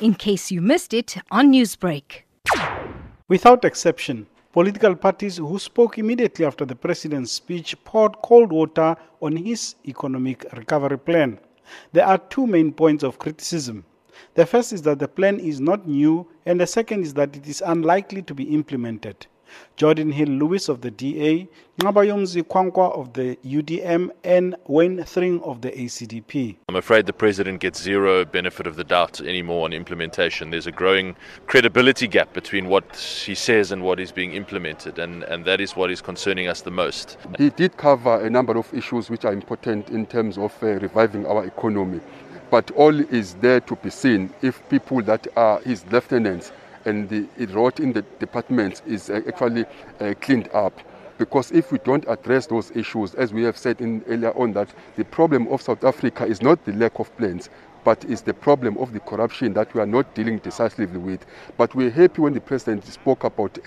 in case you missed it on Newsbreak. Without exception, political parties who spoke immediately after the president's speech poured cold water on his economic recovery plan. There are two main points of criticism. The first is that the plan is not new, and the second is that it is unlikely to be implemented. Jordan Hill-Lewis of the DA, Ngabayomzi Kwankwa of the UDM, and Wayne Thring of the ACDP. I'm afraid the President gets zero benefit of the doubt anymore on implementation. There's a growing credibility gap between what he says and what is being implemented, and that is what is concerning us the most. He did cover a number of issues which are important in terms of reviving our economy, but all is there to be seen if people that are his lieutenants and the rot in the departments is actually cleaned up. Because if we don't address those issues, as we have said earlier on, that the problem of South Africa is not the lack of plans, but is the problem of the corruption that we are not dealing decisively with. But we're happy when the President spoke about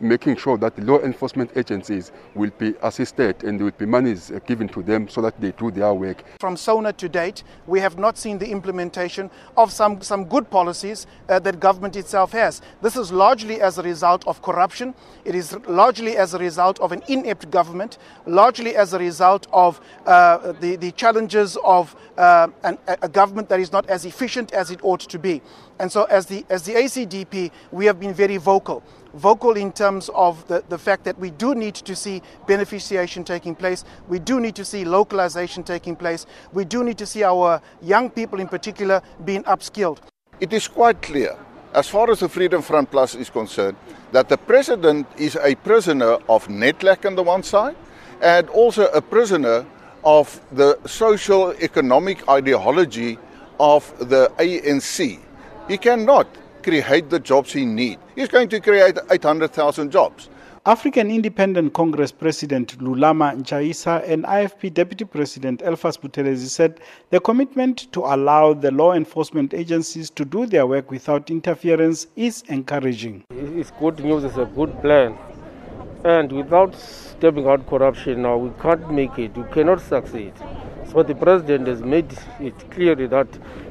making sure that the law enforcement agencies will be assisted and there will be money given to them so that they do their work. From SONA to date, we have not seen the implementation of some good policies that government itself has. This is largely as a result of corruption. It is largely as a result of an inept government, largely as a result of the challenges of a government that is not as efficient as it ought to be. And so as the ACDP, we have been very vocal in terms of the fact that we do need to see beneficiation taking place. We do need to see localization taking place. We do need to see our young people in particular being upskilled. It is quite clear, as far as the Freedom Front Plus is concerned, that the President is a prisoner of Netlack on the one side, and also a prisoner of the social economic ideology of the ANC. He cannot create the jobs he needs. He's going to create 800,000 jobs. African Independent Congress President Lulama Nchaisa and IFP Deputy President Elfas Butelezi said the commitment to allow the law enforcement agencies to do their work without interference is encouraging. It's good news, it's a good plan. And without stepping out corruption now, we can't make it, we cannot succeed. So the President has made it clear that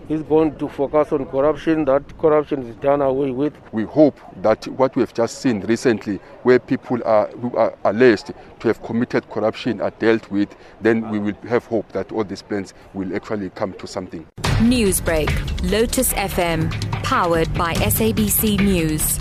he's going to focus on corruption, that corruption is done away with. We hope that what we have just seen recently, where people who are alleged to have committed corruption are dealt with, then we will have hope that all these plans will actually come to something. Newsbreak, Lotus FM, powered by SABC News.